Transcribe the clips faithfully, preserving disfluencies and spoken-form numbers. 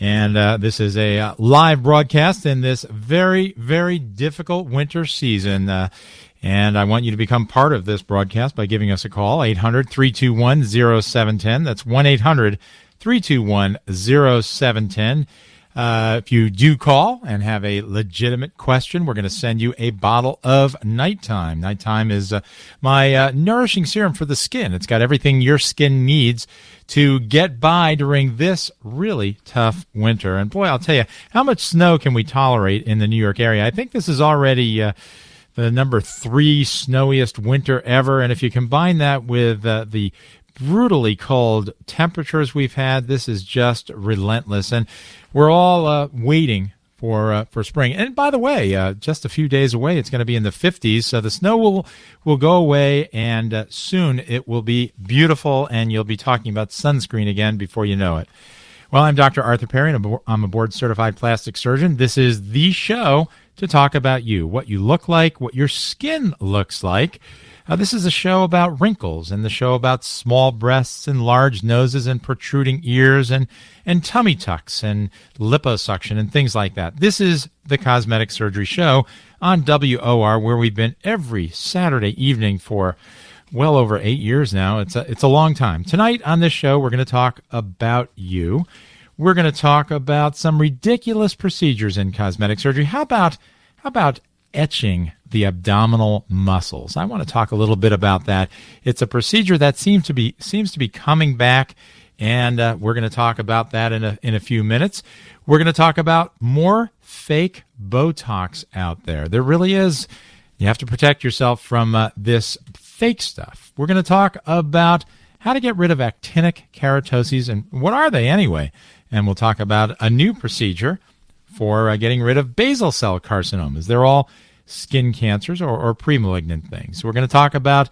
And uh, this is a uh, live broadcast in this very, very difficult winter season. Uh, and I want you to become part of this broadcast by giving us a call, eight hundred, three two one, zero seven one zero. That's one eight hundred, three two one, zero seven one zero. Uh, if you do call and have a legitimate question, we're going to send you a bottle of Nighttime. Nighttime is uh, my uh, nourishing serum for the skin. It's got everything your skin needs to get by during this really tough winter. And boy, I'll tell you, how much snow can we tolerate in the New York area? I think this is already uh, the number three snowiest winter ever. And if you combine that with uh, the brutally cold temperatures we've had, this is just relentless. And we're all uh, waiting for uh, for spring. And by the way, uh, just a few days away, it's going to be in the fifties. So the snow will, will go away, and uh, soon it will be beautiful, and you'll be talking about sunscreen again before you know it. Well, I'm Doctor Arthur Perry, and I'm a board-certified plastic surgeon. This is the show to talk about you, what you look like, what your skin looks like. Uh, this is a show about wrinkles and the show about small breasts and large noses and protruding ears and, and tummy tucks and liposuction and things like that. This is the Cosmetic Surgery Show on W O R, where we've been every Saturday evening for well over eight years now. It's a, it's a long time. Tonight on this show, we're going to talk about you. We're going to talk about some ridiculous procedures in cosmetic surgery. How about, how about etching the abdominal muscles? I want to talk a little bit about that. It's a procedure that seems to be seems to be coming back, and uh, we're going to talk about that in a in a few minutes. We're going to talk about more fake Botox out there. There really is. You have to protect yourself from uh, this fake stuff. We're going to talk about how to get rid of actinic keratoses, and what are they anyway? And we'll talk about a new procedure for uh, getting rid of basal cell carcinomas. They're all skin cancers or, or pre-malignant things. So we're going to talk about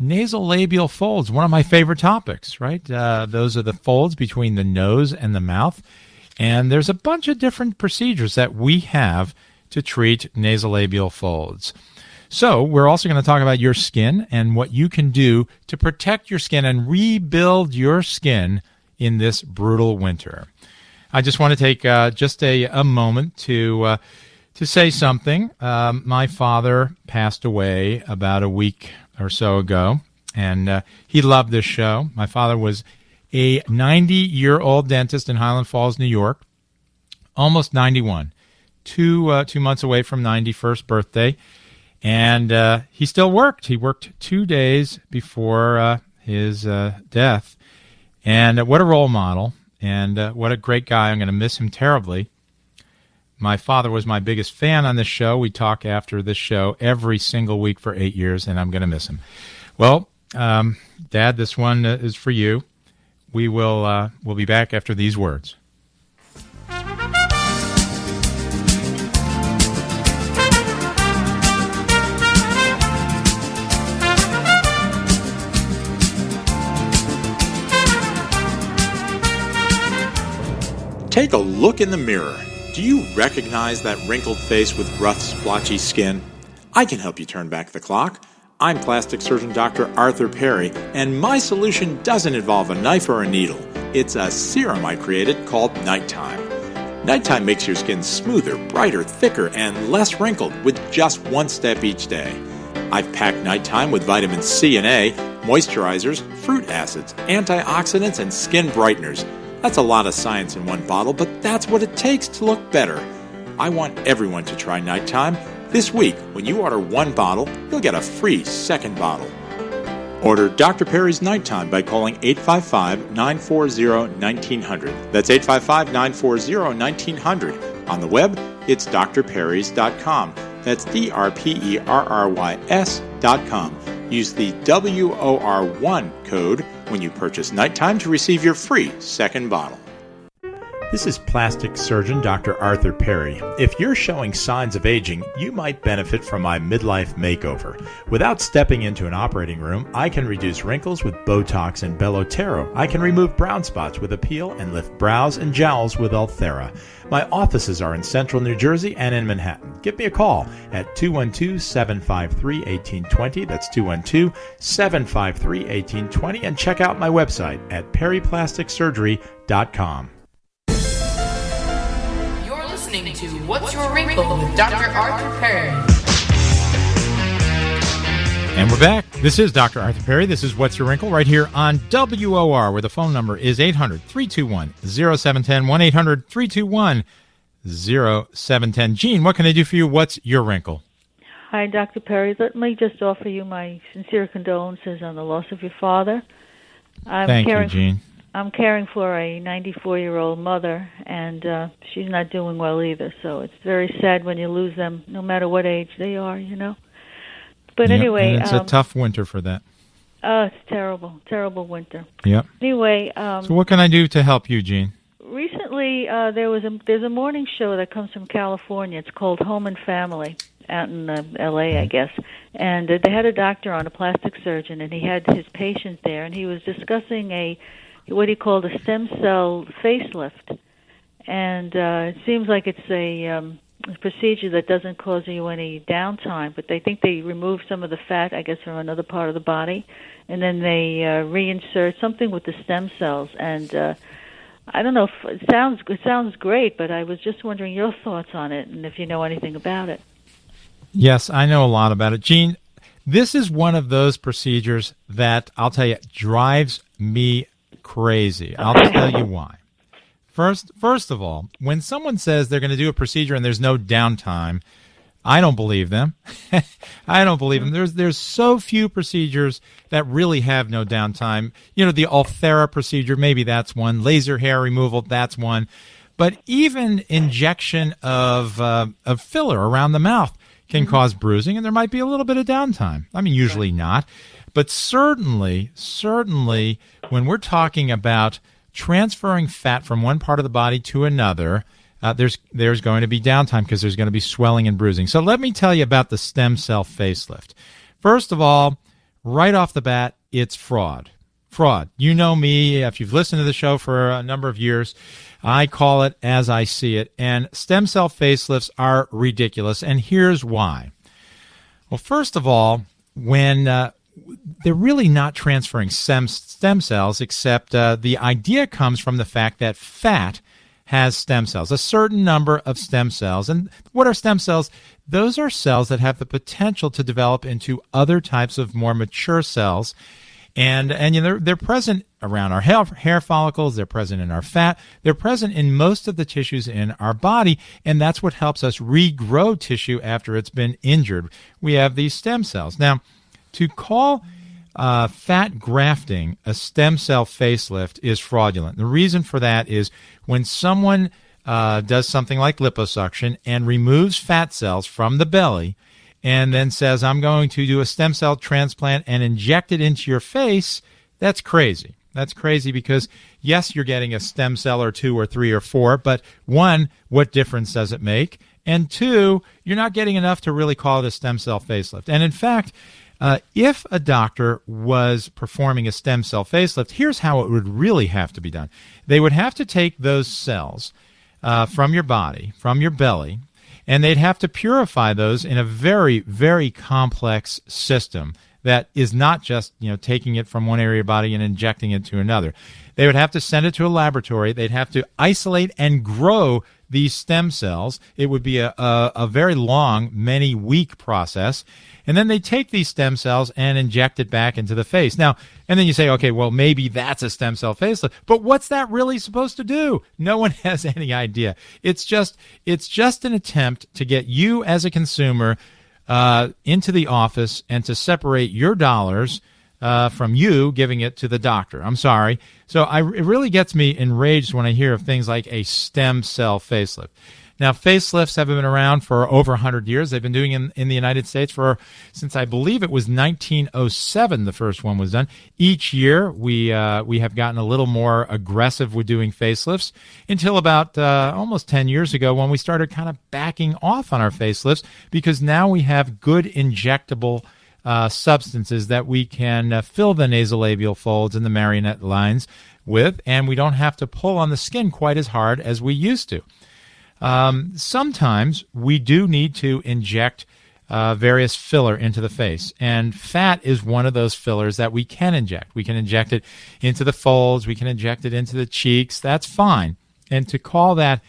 nasolabial folds, one of my favorite topics, right? Uh, those are the folds between the nose and the mouth. And there's a bunch of different procedures that we have to treat nasolabial folds. So we're also going to talk about your skin and what you can do to protect your skin and rebuild your skin in this brutal winter. I just want to take uh, just a, a moment to... Uh, To say something, um, my father passed away about a week or so ago, and uh, he loved this show. My father was a ninety-year-old dentist in Highland Falls, New York, almost ninety-one, two, uh, two months away from ninety-first birthday, and uh, he still worked. He worked two days before uh, his uh, death, and uh, what a role model, and uh, what a great guy. I'm going to miss him terribly. My father was my biggest fan on this show. We talk after this show every single week for eight years, and I'm going to miss him. Well, um, Dad, this one is for you. We will uh, we'll be back after these words. Take a look in the mirror. Do you recognize that wrinkled face with rough, splotchy skin? I can help you turn back the clock. I'm plastic surgeon Doctor Arthur Perry, and my solution doesn't involve a knife or a needle. It's a serum I created called Nighttime. Nighttime makes your skin smoother, brighter, thicker, and less wrinkled with just one step each day. I've packed Nighttime with vitamin C and A, moisturizers, fruit acids, antioxidants, and skin brighteners. That's a lot of science in one bottle, but that's what it takes to look better. I want everyone to try Nighttime. This week, when you order one bottle, you'll get a free second bottle. Order Doctor Perry's Nighttime by calling eight five five, nine four zero, one nine zero zero. That's eight five five, nine four zero, one nine zero zero. On the web, it's d r perrys dot com. That's D R P E R R Y S dot com. Use the W O R one code when you purchase Nighttime to receive your free second bottle. This is plastic surgeon Doctor Arthur Perry. If you're showing signs of aging, you might benefit from my midlife makeover. Without stepping into an operating room, I can reduce wrinkles with Botox and Bellotero. I can remove brown spots with Appeal and lift brows and jowls with Ulthera. My offices are in central New Jersey and in Manhattan. Give me a call at two one two, seven five three, one eight two zero. That's two one two, seven five three, one eight two zero. And check out my website at perry plastic surgery dot com. Listening to What's Your Wrinkle with Doctor Arthur Perry. And we're back. This is Doctor Arthur Perry. This is What's Your Wrinkle right here on W O R, where the phone number is eight hundred, three two one, zero seven one zero, one eight hundred, three two one, zero seven one zero. Gene, what can I do for you? What's your wrinkle? Hi, Doctor Perry. Let me just offer you my sincere condolences on the loss of your father. I'm Thank caring- you, Gene. I'm caring for a ninety-four-year-old mother, and uh, she's not doing well either. So it's very sad when you lose them, no matter what age they are, you know. But yep, anyway... And it's um, a tough winter for that. Oh, it's terrible, terrible winter. Yep. Anyway... Um, so what can I do to help you, Gene? Recently, uh, there was a, there's a morning show that comes from California. It's called Home and Family, out in uh, L A, I guess. And uh, they had a doctor on, a plastic surgeon, and he had his patient there, and he was discussing a... what he called a stem cell facelift. And uh, it seems like it's a, um, a procedure that doesn't cause you any downtime, but they think they remove some of the fat, I guess, from another part of the body, and then they uh, reinsert something with the stem cells. And uh, I don't know, if it sounds, it sounds great, but I was just wondering your thoughts on it and if you know anything about it. Yes, I know a lot about it. Gene, this is one of those procedures that, I'll tell you, drives me crazy. I'll tell you why. First, first of all, when someone says they're going to do a procedure and there's no downtime, I don't believe them. I don't believe them. There's there's so few procedures that really have no downtime. You know, the Ulthera procedure, maybe that's one. Laser hair removal, that's one. But even injection of uh, of filler around the mouth can cause bruising, and there might be a little bit of downtime. I mean, usually not. But certainly, certainly, when we're talking about transferring fat from one part of the body to another, uh, there's there's going to be downtime because there's going to be swelling and bruising. So let me tell you about the stem cell facelift. First of all, right off the bat, it's fraud. Fraud. You know me, if you've listened to the show for a number of years, I call it as I see it. And stem cell facelifts are ridiculous, and here's why. Well, first of all, when... Uh, they're really not transferring stem, stem cells, except uh, the idea comes from the fact that fat has stem cells, a certain number of stem cells. And what are stem cells? Those are cells that have the potential to develop into other types of more mature cells. And, and you know, they're, they're present around our hair, hair follicles, they're present in our fat, they're present in most of the tissues in our body, and that's what helps us regrow tissue after it's been injured. We have these stem cells. Now, to call uh, fat grafting a stem cell facelift is fraudulent. The reason for that is when someone uh, does something like liposuction and removes fat cells from the belly and then says, I'm going to do a stem cell transplant and inject it into your face, that's crazy. That's crazy because, yes, you're getting a stem cell or two or three or four, but one, what difference does it make? And two, you're not getting enough to really call it a stem cell facelift. And in fact, Uh, if a doctor was performing a stem cell facelift, here's how it would really have to be done. They would have to take those cells uh, from your body, from your belly, and they'd have to purify those in a very, very complex system that is not just, you know, taking it from one area of your body and injecting it to another. They would have to send it to a laboratory. They'd have to isolate and grow these stem cells. It would be a, a, a very long, many-week process. And then they take these stem cells and inject it back into the face. Now, and then you say, okay, well, maybe that's a stem cell facelift. But what's that really supposed to do? No one has any idea. It's just, it's just an attempt to get you as a consumer uh, into the office and to separate your dollars Uh, from you giving it to the doctor. I'm sorry. So I, it really gets me enraged when I hear of things like a stem cell facelift. Now, facelifts have been around for over one hundred years. They've been doing in, in the United States for since I believe it was nineteen oh seven the first one was done. Each year, we uh, we have gotten a little more aggressive with doing facelifts until about uh, almost ten years ago when we started kind of backing off on our facelifts because now we have good injectable Uh, substances that we can uh, fill the nasolabial folds and the marionette lines with, and we don't have to pull on the skin quite as hard as we used to. Um, sometimes we do need to inject uh, various filler into the face, and fat is one of those fillers that we can inject. We can inject it into the folds. We can inject it into the cheeks. That's fine. And to call that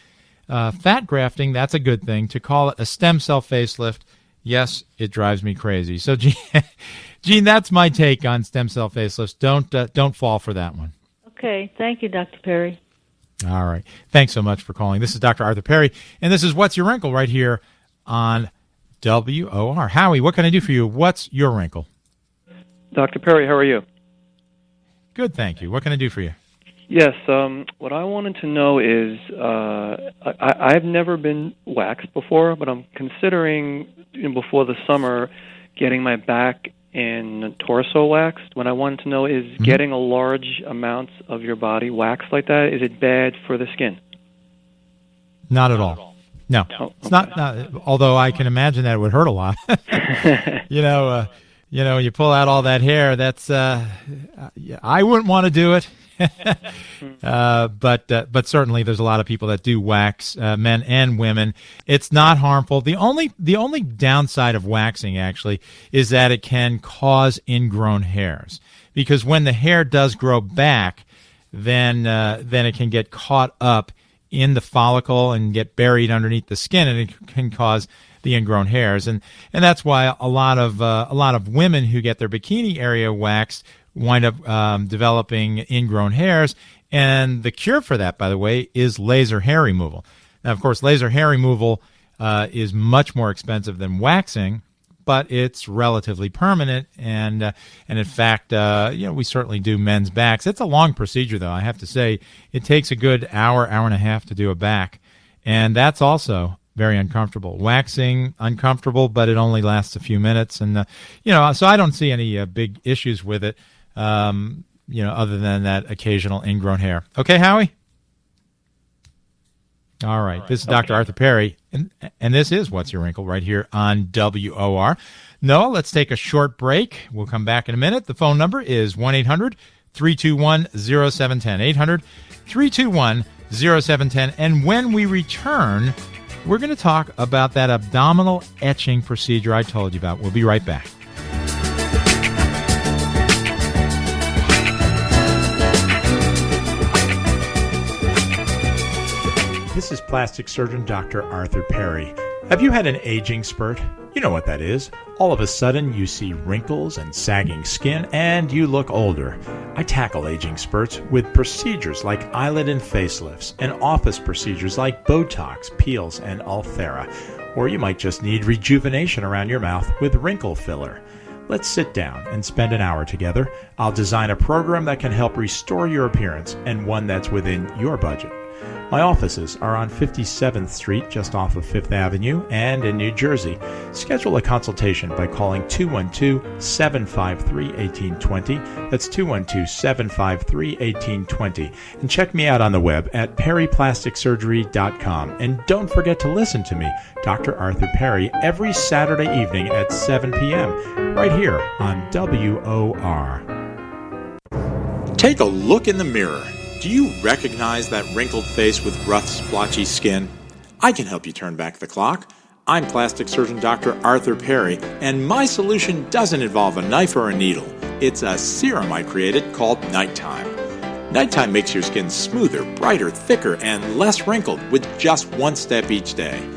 uh, fat grafting, that's a good thing. To call it a stem cell facelift, yes, it drives me crazy. So, Gene, that's my take on stem cell facelifts. Don't uh, don't fall for that one. Okay. Thank you, Doctor Perry. All right. Thanks so much for calling. This is Doctor Arthur Perry, and this is What's Your Wrinkle right here on W O R. Howie, what can I do for you? What's your wrinkle? Doctor Perry, how are you? Good, thank you. What can I do for you? Yes. Um, what I wanted to know is uh, I, I've never been waxed before, but I'm considering before the summer getting my back and torso waxed. What I wanted to know is mm-hmm. getting a large amount of your body waxed like that, is it bad for the skin? Not at all. Not at all. No. no. Oh, it's okay. not, not, although I can imagine that it would hurt a lot. you know, uh, you know, you pull out all that hair, that's uh, I wouldn't want to do it. uh, but uh, but certainly there's a lot of people that do wax, uh, men and women. It's not harmful. The only the only downside of waxing actually is that it can cause ingrown hairs, because when the hair does grow back, then uh, then it can get caught up in the follicle and get buried underneath the skin, and it can cause the ingrown hairs. And and that's why a lot of uh, a lot of women who get their bikini area waxed wind up um, developing ingrown hairs. And the cure for that, by the way, is laser hair removal. Now, of course, laser hair removal uh, is much more expensive than waxing, but it's relatively permanent. And uh, and in fact, uh, you know, we certainly do men's backs. It's a long procedure, though. I have to say, it takes a good hour, hour and a half to do a back, and that's also very uncomfortable. Waxing, uncomfortable, but it only lasts a few minutes, and uh, you know, so I don't see any uh, big issues with it. Um, you know, other than that occasional ingrown hair. Okay, Howie? All right. All right. This is Doctor Okay. Arthur Perry, and and this is What's Your Wrinkle right here on W O R. Noah, let's take a short break. We'll come back in a minute. The phone number is one eight hundred three two one zero seven one zero, eight hundred three two one zero seven one zero. And when we return, we're going to talk about that abdominal etching procedure I told you about. We'll be right back. This is plastic surgeon Doctor Arthur Perry. Have you had an aging spurt? You know what that is. All of a sudden, you see wrinkles and sagging skin, and you look older. I tackle aging spurts with procedures like eyelid and facelifts, and office procedures like Botox, peels, and Ulthera. Or you might just need rejuvenation around your mouth with wrinkle filler. Let's sit down and spend an hour together. I'll design a program that can help restore your appearance, and one that's within your budget. My offices are on fifty-seventh Street, just off of Fifth Avenue, and in New Jersey. Schedule a consultation by calling two one two, seven five three, one eight two zero. That's two one two, seven five three, one eight two zero. And check me out on the web at perry plastic surgery dot com. And don't forget to listen to me, Doctor Arthur Perry, every Saturday evening at seven p.m. right here on W O R. Take a look in the mirror. Do you recognize that wrinkled face with rough, splotchy skin? I can help you turn back the clock. I'm plastic surgeon Doctor Arthur Perry, and my solution doesn't involve a knife or a needle. It's a serum I created called Nighttime. Nighttime makes your skin smoother, brighter, thicker, and less wrinkled with just one step each day.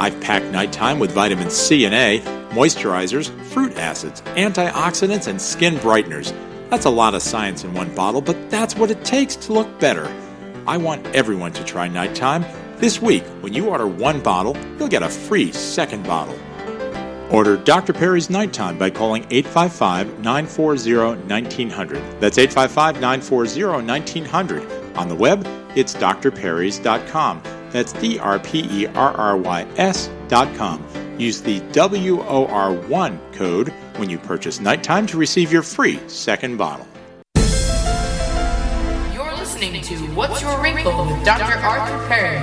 I've packed Nighttime with vitamin C and A, moisturizers, fruit acids, antioxidants, and skin brighteners. That's a lot of science in one bottle, but that's what it takes to look better. I want everyone to try Nighttime. This week, when you order one bottle, you'll get a free second bottle. Order Doctor Perry's Nighttime by calling eight five five, nine four zero, one nine zero zero. That's eight five five, nine four zero, one nine zero zero. On the web, it's d r perrys dot com. That's D-R-P-E-R-R-Y-S dot com. Use the W O R one code when you purchase Nighttime to receive your free second bottle. You're listening to What's Your Wrinkle with Doctor Arthur Perry.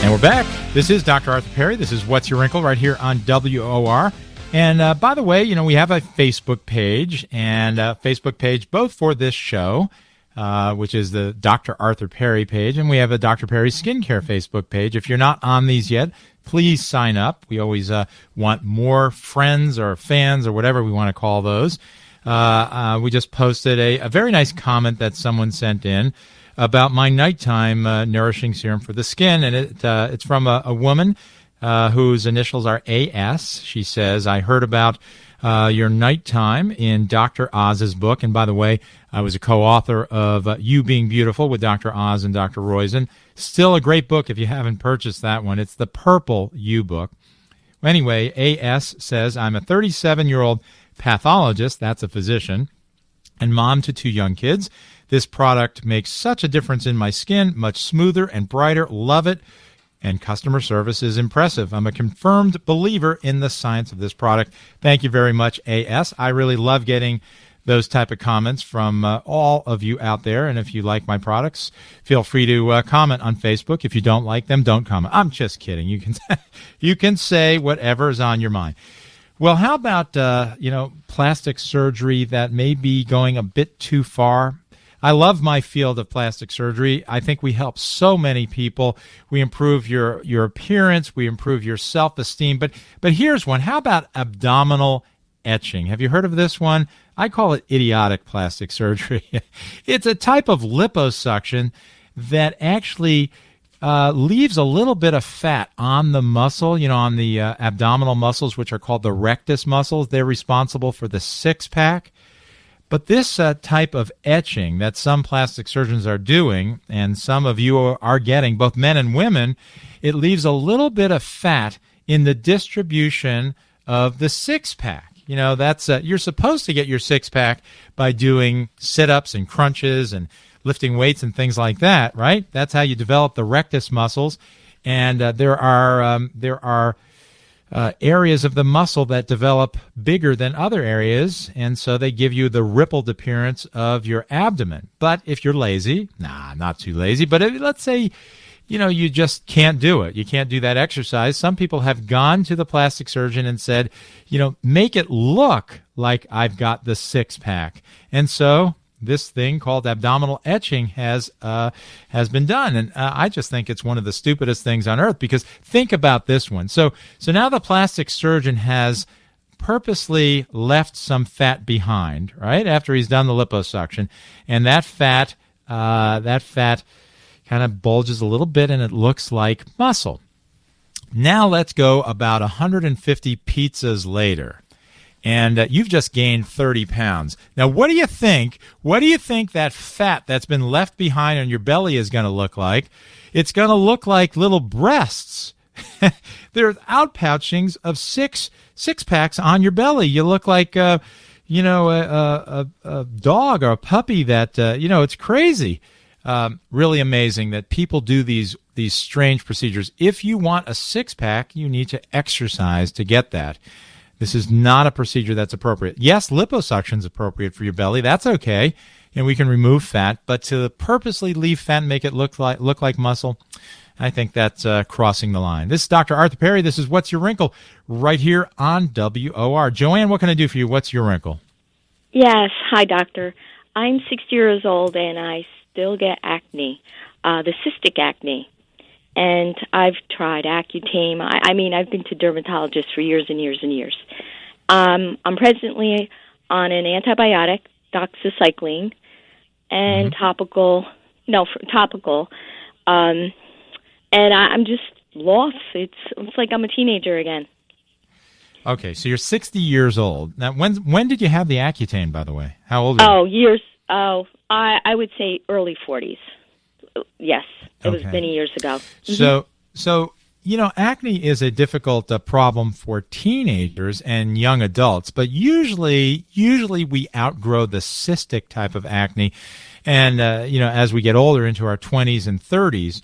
And we're back. This is Doctor Arthur Perry. This is What's Your Wrinkle right here on W O R. And uh, by the way, you know, we have a Facebook page, and a Facebook page both for this show, uh, which is the Doctor Arthur Perry page, and we have a Doctor Perry Skincare Facebook page. If you're not on these yet, please sign up. We always uh, want more friends or fans or whatever we want to call those. Uh, uh, we just posted a, a very nice comment that someone sent in about my Nighttime uh, nourishing serum for the skin, and it uh, it's from a, a woman uh, whose initials are A S. She says, I heard about uh, your Nighttime in Doctor Oz's book, and by the way, I was a co-author of uh, You Being Beautiful with Doctor Oz and Doctor Royzen. Still a great book if you haven't purchased that one. It's the purple You book. Anyway, A S says, I'm a thirty-seven-year-old pathologist, that's a physician, and mom to two young kids. This product makes such a difference in my skin, much smoother and brighter. Love it. And customer service is impressive. I'm a confirmed believer in the science of this product. Thank you very much, A S. I really love getting those type of comments from uh, all of you out there. And if you like my products, feel free to uh, comment on Facebook. If you don't like them, don't comment. I'm just kidding. You can, you can say whatever is on your mind. Well, how about, uh, you know, plastic surgery that may be going a bit too far? I love my field of plastic surgery. I think we help so many people. We improve your, your appearance. We improve your self-esteem. But but here's one. How about abdominal etching? Have you heard of this one? I call it idiotic plastic surgery. It's a type of liposuction that actually uh, leaves a little bit of fat on the muscle, you know, on the uh, abdominal muscles, which are called the rectus muscles. They're responsible for the six-pack. But this uh, type of etching that some plastic surgeons are doing, and some of you are getting, both men and women, it leaves a little bit of fat in the distribution of the six-pack. You know, that's uh, you're supposed to get your six-pack by doing sit-ups and crunches and lifting weights and things like that, right? That's how you develop the rectus muscles. And uh, there are um, there are... Uh, areas of the muscle that develop bigger than other areas, and so they give you the rippled appearance of your abdomen. But if you're lazy, nah, not too lazy, but if, let's say, you know, you just can't do it. You can't do that exercise. Some people have gone to the plastic surgeon and said, you know, make it look like I've got the six-pack. And so this thing called abdominal etching has uh, has been done, and uh, I just think it's one of the stupidest things on earth. Because think about this one. So, so now the plastic surgeon has purposely left some fat behind, right? After he's done the liposuction, and that fat uh, that fat kind of bulges a little bit, and it looks like muscle. Now let's go about one hundred fifty pizzas later. And uh, you've just gained thirty pounds. Now, what do you think? What do you think that fat that's been left behind on your belly is going to look like? It's going to look like little breasts. There's outpouchings of six six packs on your belly. You look like, uh, you know, a, a, a dog or a puppy. That uh, you know, it's crazy. Um, really amazing that people do these these strange procedures. If you want a six pack, you need to exercise to get that. This is not a procedure that's appropriate. Yes, liposuction is appropriate for your belly. That's okay, and we can remove fat. But to purposely leave fat and make it look like look like muscle, I think that's uh, crossing the line. This is Doctor Arthur Perry. This is What's Your Wrinkle right here on W O R. Joanne, what can I do for you? What's your wrinkle? Yes. Hi, doctor. I'm sixty years old, and I still get acne, uh, the cystic acne. And I've tried Accutane. I, I mean, I've been to dermatologists for years and years and years. Um, I'm presently on an antibiotic, doxycycline, and mm-hmm. topical, no, for, topical. Um, and I, I'm just lost. It's, it's like I'm a teenager again. Okay, so you're sixty years old. Now, when when did you have the Accutane, by the way? How old are you? Oh, years. Oh, I, I would say early forties. Yes, it okay. was many years ago. Mm-hmm. So, so you know, acne is a difficult uh, problem for teenagers and young adults, but usually, usually we outgrow the cystic type of acne, and uh, you know, as we get older into our twenties and thirties.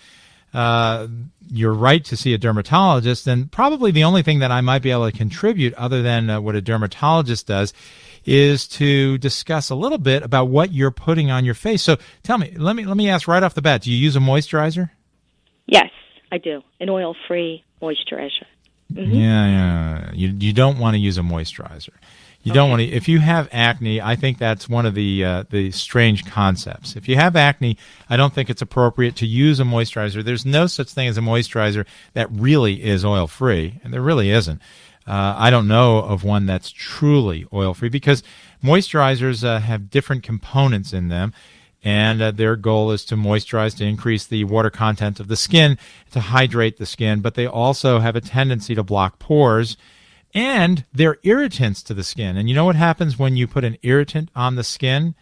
Uh, you're right to see a dermatologist, and probably the only thing that I might be able to contribute other than uh, what a dermatologist does is to discuss a little bit about what you're putting on your face. So tell me, let me let me ask right off the bat, do you use a moisturizer? Yes, I do, an oil-free moisturizer. Mm-hmm. Yeah, yeah. You, you don't want to use a moisturizer. You okay. don't want to. If you have acne, I think that's one of the uh, the strange concepts. If you have acne, I don't think it's appropriate to use a moisturizer. There's no such thing as a moisturizer that really is oil-free, and there really isn't. Uh, I don't know of one that's truly oil-free because moisturizers uh, have different components in them, and uh, their goal is to moisturize, to increase the water content of the skin, to hydrate the skin, but they also have a tendency to block pores. And they're irritants to the skin. And you know what happens when you put an irritant on the skin,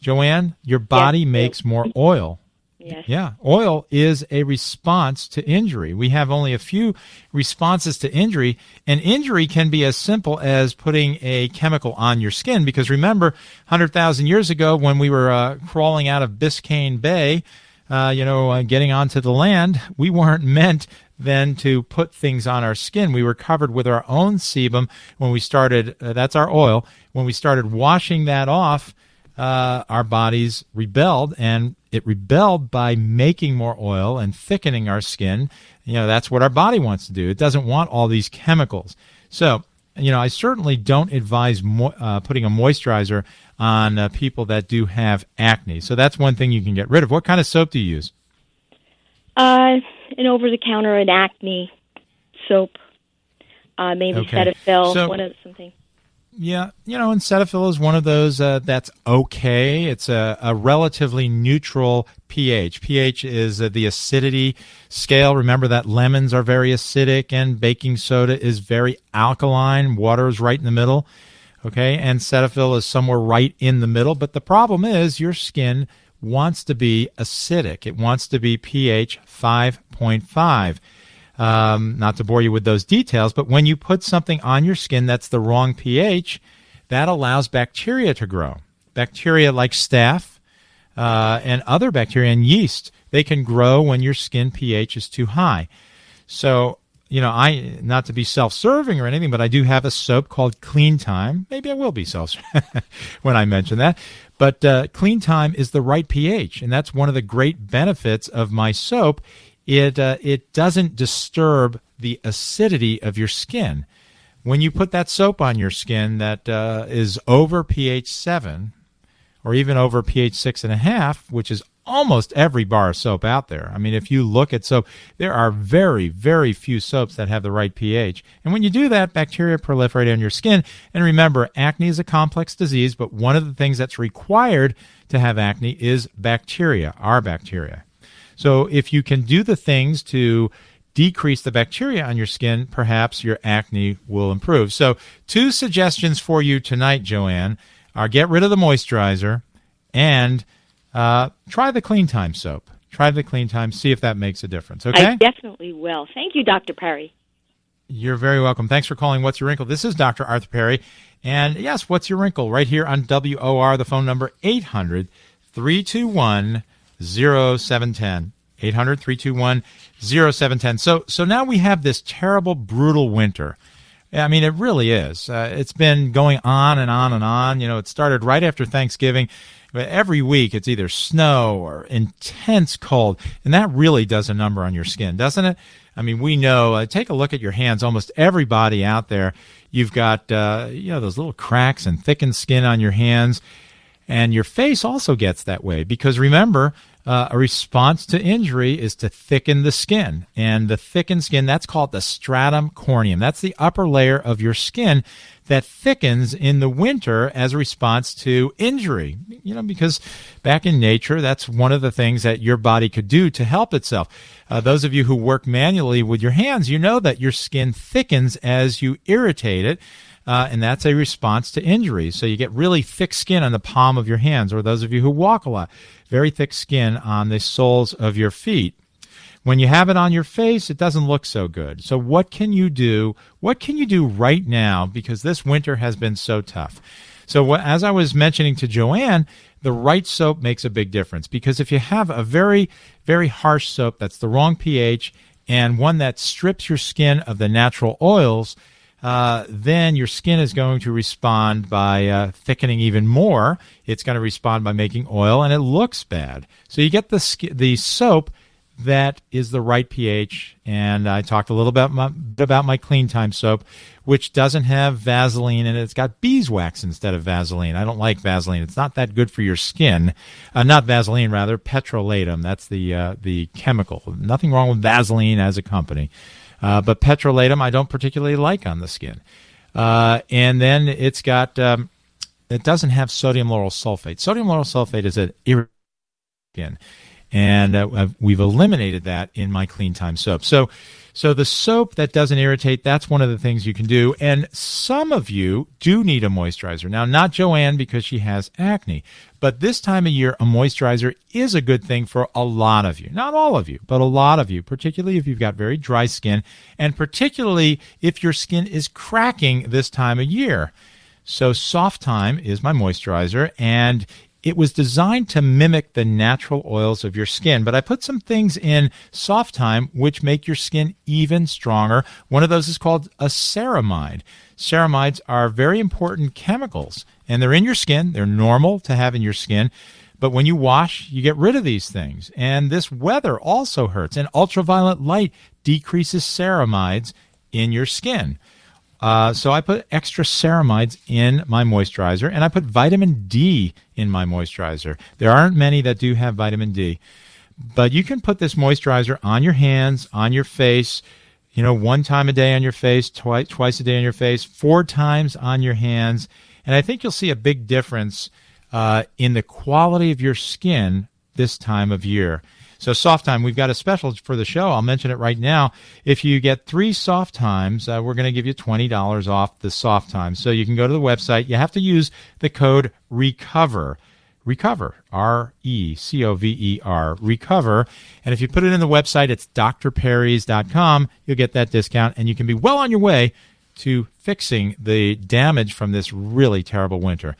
Joanne? Your body yes. makes more oil. Yes. Yeah. Oil is a response to injury. We have only a few responses to injury. And injury can be as simple as putting a chemical on your skin. Because remember, one hundred thousand years ago when we were uh, crawling out of Biscayne Bay, uh, you know, uh, getting onto the land, we weren't meant than to put things on our skin. We were covered with our own sebum when we started, uh, that's our oil, when we started washing that off, uh, our bodies rebelled, and it rebelled by making more oil and thickening our skin. You know, that's what our body wants to do. It doesn't want all these chemicals. So, you know, I certainly don't advise mo- uh, putting a moisturizer on uh, people that do have acne. So that's one thing you can get rid of. What kind of soap do you use? Uh, an over-the-counter, an acne soap, uh, maybe okay. Cetaphil, so, one of something. Yeah, you know, and Cetaphil is one of those uh, that's okay. It's a, a relatively neutral pH. pH is uh, the acidity scale. Remember that lemons are very acidic, and baking soda is very alkaline. Water is right in the middle, okay? And Cetaphil is somewhere right in the middle. But the problem is your skin wants to be acidic. It wants to be pH five point five. Um, not to bore you with those details, but when you put something on your skin that's the wrong pH, that allows bacteria to grow. Bacteria like staph uh, and other bacteria and yeast, they can grow when your skin pH is too high. So, you know, I not to be self-serving or anything, but I do have a soap called Clean Time. Maybe I will be self-serving when I mention that. But uh, Clean Time is the right pH, and that's one of the great benefits of my soap. It uh, it doesn't disturb the acidity of your skin. When you put that soap on your skin that uh, is over pH seven or even over pH six point five, which is almost every bar of soap out there. I mean, if you look at soap, there are very, very few soaps that have the right pH. And when you do that, bacteria proliferate on your skin. And remember, acne is a complex disease, but one of the things that's required to have acne is bacteria, our bacteria. So if you can do the things to decrease the bacteria on your skin, perhaps your acne will improve. So two suggestions for you tonight, Joanne, are get rid of the moisturizer and Uh, try the Clean Time soap. Try the Clean Time. See if that makes a difference, okay? I definitely will. Thank you, Doctor Perry. You're very welcome. Thanks for calling What's Your Wrinkle? This is Doctor Arthur Perry. And, yes, What's Your Wrinkle? Right here on W O R, the phone number eight hundred, three two one, zero seven one zero. eight hundred, three two one, zero seven one zero. So, so now we have this terrible, brutal winter. I mean, it really is. Uh, it's been going on and on and on. You know, it started right after Thanksgiving. But every week it's either snow or intense cold, and that really does a number on your skin, doesn't it? I mean, we know. Uh, take a look at your hands. Almost everybody out there, you've got uh, you know those little cracks and thickened skin on your hands, and your face also gets that way because remember, Uh, a response to injury is to thicken the skin. And the thickened skin, that's called the stratum corneum. That's the upper layer of your skin that thickens in the winter as a response to injury. You know, because back in nature, that's one of the things that your body could do to help itself. Uh, those of you who work manually with your hands, you know that your skin thickens as you irritate it. Uh, and that's a response to injury. So you get really thick skin on the palm of your hands, or those of you who walk a lot, very thick skin on the soles of your feet. When you have it on your face, it doesn't look so good. So what can you do? What can you do right now? Because this winter has been so tough. So what, as I was mentioning to Joanne, the right soap makes a big difference, because if you have a very, very harsh soap that's the wrong pH and one that strips your skin of the natural oils, Uh, then your skin is going to respond by uh, thickening even more. It's going to respond by making oil, and it looks bad. So you get the the soap that is the right pH, and I talked a little bit about, about my Clean Time soap, which doesn't have Vaseline in it. It's got beeswax instead of Vaseline. I don't like Vaseline. It's not that good for your skin. Uh, not Vaseline, rather, petrolatum. That's the uh, the chemical. Nothing wrong with Vaseline as a company. Uh, but petrolatum I don't particularly like on the skin. Uh, and then it's got, um, it doesn't have sodium lauryl sulfate. Sodium lauryl sulfate is an irritant skin. And uh, we've eliminated that in my Clean Time soap. So, so the soap that doesn't irritate, that's one of the things you can do. And some of you do need a moisturizer. Now, not Joanne because she has acne. But this time of year, a moisturizer is a good thing for a lot of you. Not all of you, but a lot of you, particularly if you've got very dry skin, and particularly if your skin is cracking this time of year. So Soft Time is my moisturizer, and it was designed to mimic the natural oils of your skin. But I put some things in Soft Time which make your skin even stronger. One of those is called a ceramide. Ceramides are very important chemicals, and they're in your skin. They're normal to have in your skin. But when you wash, you get rid of these things. And this weather also hurts. And ultraviolet light decreases ceramides in your skin. Uh, so I put extra ceramides in my moisturizer, and I put vitamin D in my moisturizer. There aren't many that do have vitamin D. But you can put this moisturizer on your hands, on your face, you know, one time a day on your face, twi- twice a day on your face, four times on your hands. And I think you'll see a big difference uh, in the quality of your skin this time of year. So Soft Time, we've got a special for the show. I'll mention it right now. If you get three Soft Times, uh, we're going to give you twenty dollars off the Soft Time. So you can go to the website. You have to use the code RECOVER. Recover, R E C O V E R, Recover. And if you put it in the website, it's d r perrys dot com. You'll get that discount, and you can be well on your way to fixing the damage from this really terrible winter.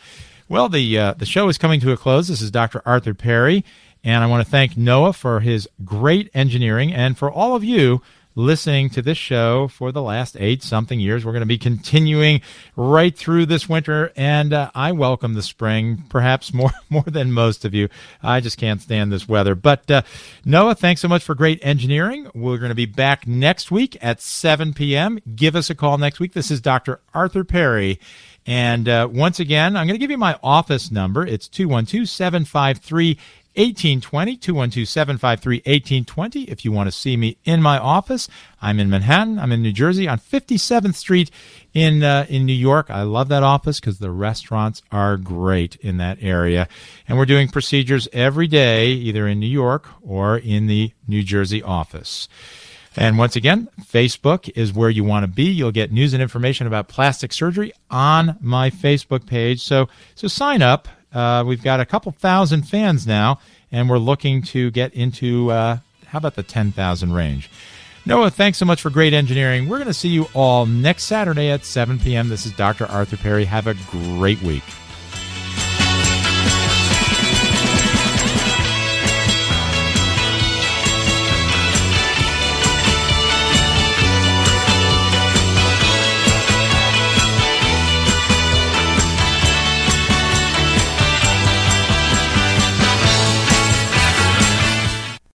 Well, the uh, the show is coming to a close. This is Doctor Arthur Perry, and I want to thank Noah for his great engineering, and for all of you listening to this show for the last eight-something years. We're going to be continuing right through this winter, and uh, I welcome the spring, perhaps more, more than most of you. I just can't stand this weather. But, uh, Noah, thanks so much for great engineering. We're going to be back next week at seven p.m. Give us a call next week. This is Doctor Arthur Perry. And uh, once again, I'm going to give you my office number. It's two one two, seven five three, eight two two two. eighteen twenty, two one two, seven five three, eighteen twenty. If you want to see me in my office, I'm in Manhattan. I'm in New Jersey on fifty-seventh Street in uh, in New York. I love that office because the restaurants are great in that area. And we're doing procedures every day, either in New York or in the New Jersey office. And once again, Facebook is where you want to be. You'll get news and information about plastic surgery on my Facebook page. So, so sign up. Uh, we've got a couple thousand fans now, and we're looking to get into, uh, how about the ten thousand range? Noah, thanks so much for great engineering. We're going to see you all next Saturday at seven p.m. This is Doctor Arthur Perry. Have a great week.